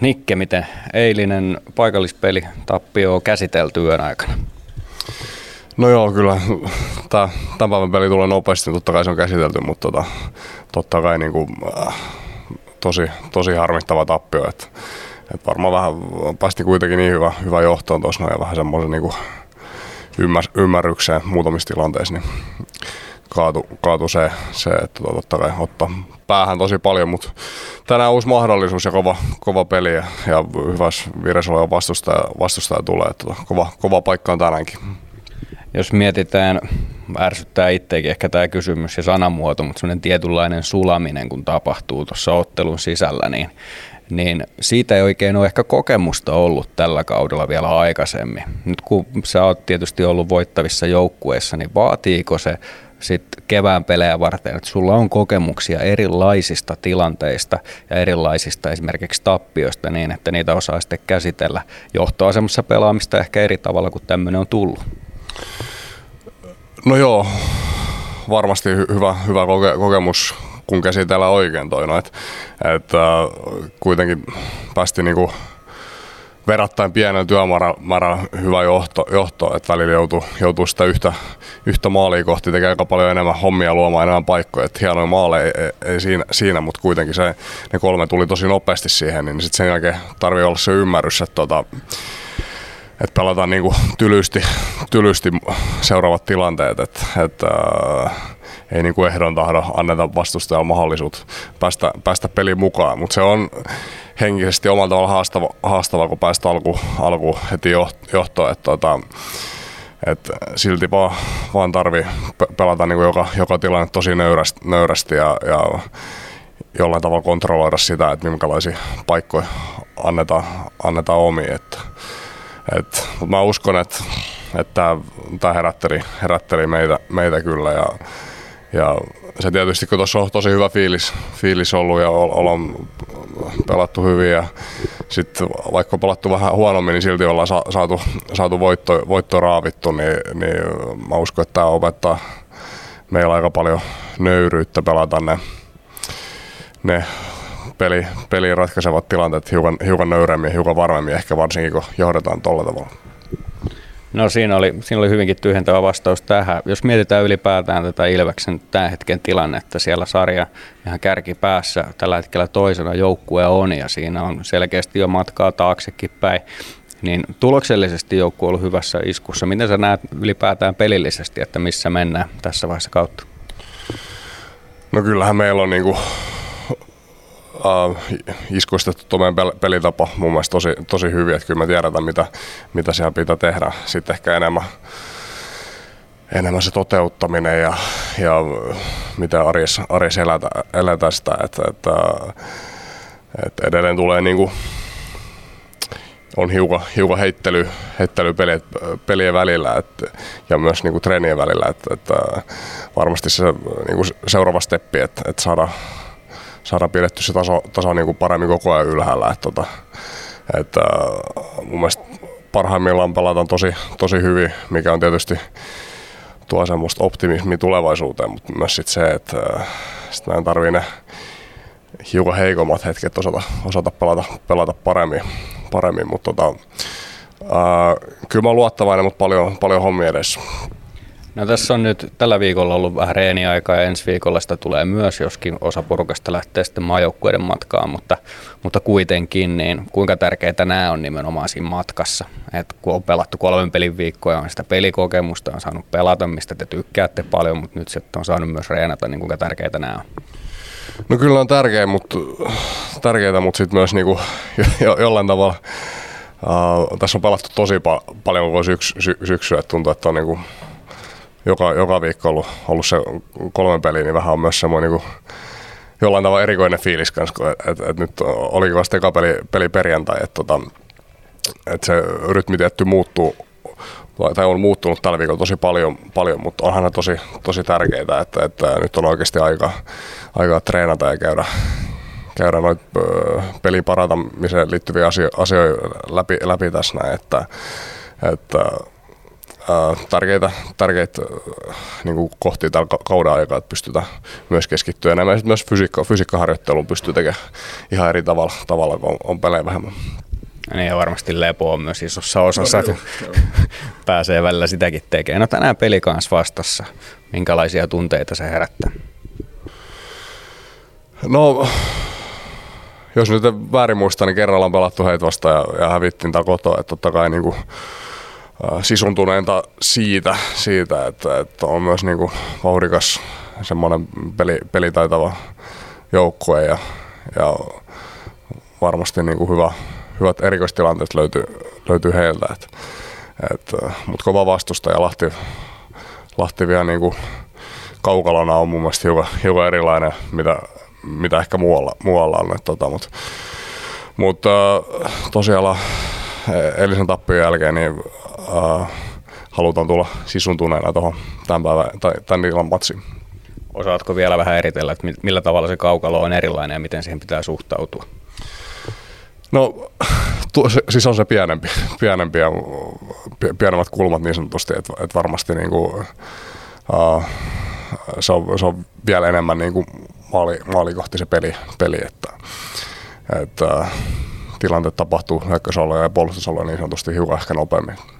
Nikke, miten eilinen paikallispeli tappio on käsitelty yön aikana? No joo, kyllä tämän päivän peli tulee nopeasti, totta kai se on käsitelty, mutta totta kai niin kuin, tosi harmittava tappio. Et varmaan vähän päästi kuitenkin niin hyvä johtoon tuossa ja vähän semmoisen niin kuin ymmärrykseen muutamissa tilanteissa, niin kaatui se, että totta kai ottaa päähän tosi paljon, mutta tänään uusi mahdollisuus ja kova peli ja hyvässä vireessä oleva vastustaja tulee, että kova paikka on tänäänkin. Jos mietitään, ärsyttää itseäkin ehkä tämä kysymys ja sanamuoto, mutta semmoinen tietynlainen sulaminen, kun tapahtuu tuossa ottelun sisällä, niin siitä ei oikein ole ehkä kokemusta ollut tällä kaudella vielä aikaisemmin. Nyt kun sä oot tietysti ollut voittavissa joukkueissa, niin vaatiiko se sitten kevään pelejä varten, että sulla on kokemuksia erilaisista tilanteista ja erilaisista esimerkiksi tappioista niin, että niitä osaa sitten käsitellä johtoasemassa pelaamista ehkä eri tavalla kuin tämmöinen on tullut? No joo, varmasti hyvä kokemus, kun käsitellään oikein toina. Kuitenkin päästiin niinku verrattain pienen työmäärän hyvä johto, että välillä joutuu sitä yhtä maalia kohti tekemään aika paljon enemmän hommia, luomaan enemmän paikkoja. Että hienoja maaleja ei siinä, mutta kuitenkin ne kolme tuli tosi nopeasti siihen, niin sitten sen jälkeen tarvii olla se ymmärrys, että et pelataan niinku tylysti seuraavat tilanteet, ei niinku ehdon tahdo anneta vastustajalle mahdollisuutta päästä peliin mukaan, mutta se on henkisesti omalla tavalla haastava, kun päästä alku heti johtoon, että silti vaan tarvii pelata niinku joka tilanne tosi nöyrästi ja jollain tavalla kontrolloida sitä, että minkälaisia paikkoja annetaan omiin, mutta mä uskon, että tämä herätteli meitä kyllä ja se tietysti, kun tuossa on tosi hyvä fiilis ollut ja ollaan pelattu hyvin ja sitten vaikka pelattu vähän huonommin, niin silti ollaan saatu voitto raavittu, niin mä uskon, että tämä opettaa meillä aika paljon nöyryyttä pelata ne peliin ratkaisevat tilanteet hiukan nöyremmin, hiukan varmemmin ehkä, varsinkin kun johdetaan tuolla tavalla. No siinä oli hyvinkin tyhjentävä vastaus tähän. Jos mietitään ylipäätään tätä Ilveksen tämän hetken tilannetta, siellä sarja ihan kärkipäässä tällä hetkellä toisena joukkue on ja siinä on selkeästi jo matkaa taaksekin päin, niin tuloksellisesti joukkue on ollut hyvässä iskussa. Miten sä näet ylipäätään pelillisesti, että missä mennään tässä vaiheessa kautta? No kyllähän meillä on niinku iskustettu tuomeen pelitapa mun mielestä tosi hyvin, että kyllä me tiedetään mitä siellä pitää tehdä. Sitten ehkä enemmän se toteuttaminen ja mitä arjessa eletään sitä, että edelleen tulee niinku, on hiukan heittely pelien välillä ja myös niinku treenien välillä, että varmasti se niinku seuraava steppi, että saadaan pidetty se taso niin kuin paremmin koko ajan ylhäällä. Mun mielestä parhaimmillaan pelataan tosi hyvin, mikä on tietysti tuo semmoista optimismia tulevaisuuteen, mutta myös sit se, että sit meidän tarvii ne hiukan heikommat hetket osata pelata paremmin. Mutta kyllä mä oon luottavainen, mutta paljon hommia edessä. No tässä on nyt tällä viikolla ollut vähän reeniaikaa ja ensi viikolla sitä tulee myös, joskin osa porukasta lähtee sitten maajoukkueiden matkaan, mutta kuitenkin, niin kuinka tärkeitä nämä on nimenomaan siinä matkassa? Et kun on pelattu 3 pelin viikkoja, on sitä pelikokemusta, on saanut pelata, mistä te tykkäätte paljon, mutta nyt sitten on saanut myös reenata, niin kuinka tärkeitä nämä on? No kyllä on tärkeitä, mutta sitten myös niinku jollain tavalla, tässä on pelattu tosi paljon koko syksyä, että tuntuu, että on niinku joka viikko on ollut se 3 peliä, niin vähän on myös semmoinen niin jollain tavalla erikoinen fiilis kanssa, että nyt olikin vasta eka peli perjantai, että se rytmi tietty muuttuu, tai on muuttunut tällä viikolla tosi paljon, mutta onhan ne tosi tärkeitä, että nyt on oikeasti aikaa treenata ja käydä noita pelin parantamiseen liittyviä asioita läpi tässä näin, että tärkeitä niin kohtia tällä kauden aikaa, että pystytään myös keskittyä enemmän. Ja sitten myös fysiikkaharjoitteluun pystyy tekemään ihan eri tavalla kun on pelejä vähemmän. Niin varmasti lepo on myös isossa osassa, pääsee välillä sitäkin tekemään. No tänään peli kanssa vastassa, minkälaisia tunteita se herättää? No, jos nyt en väärin muista, niin kerralla on pelattu heitä vastaan ja hävittiin täällä kotoa. Että totta kai niin kuin, sisuntuneita siitä että on myös niin kuin vauhdikas, semmoinen pelitaitava joukkue ja varmasti niin kuin hyvät erikoistilanteet löytyy heiltä. Mutta kova vastustaja ja Lahti vielä niin kuin kaukalona on mun mielestä hiukan erilainen, mitä ehkä muualla on. Mutta tosiaan eilisen tappion jälkeen niin halutaan tulla sisuntuneena tuohon tämän illan matsiin. Osaatko vielä vähän eritellä, että millä tavalla se kaukalo on erilainen ja miten siihen pitää suhtautua? No, siis on se pienemmät kulmat niin sanotusti, että varmasti niinku, se on vielä enemmän niinku maalikohti se peli että tilanteet tapahtuu hyökkäysalueella ja puolustusalueella niin sanotusti hiukan ehkä nopeammin.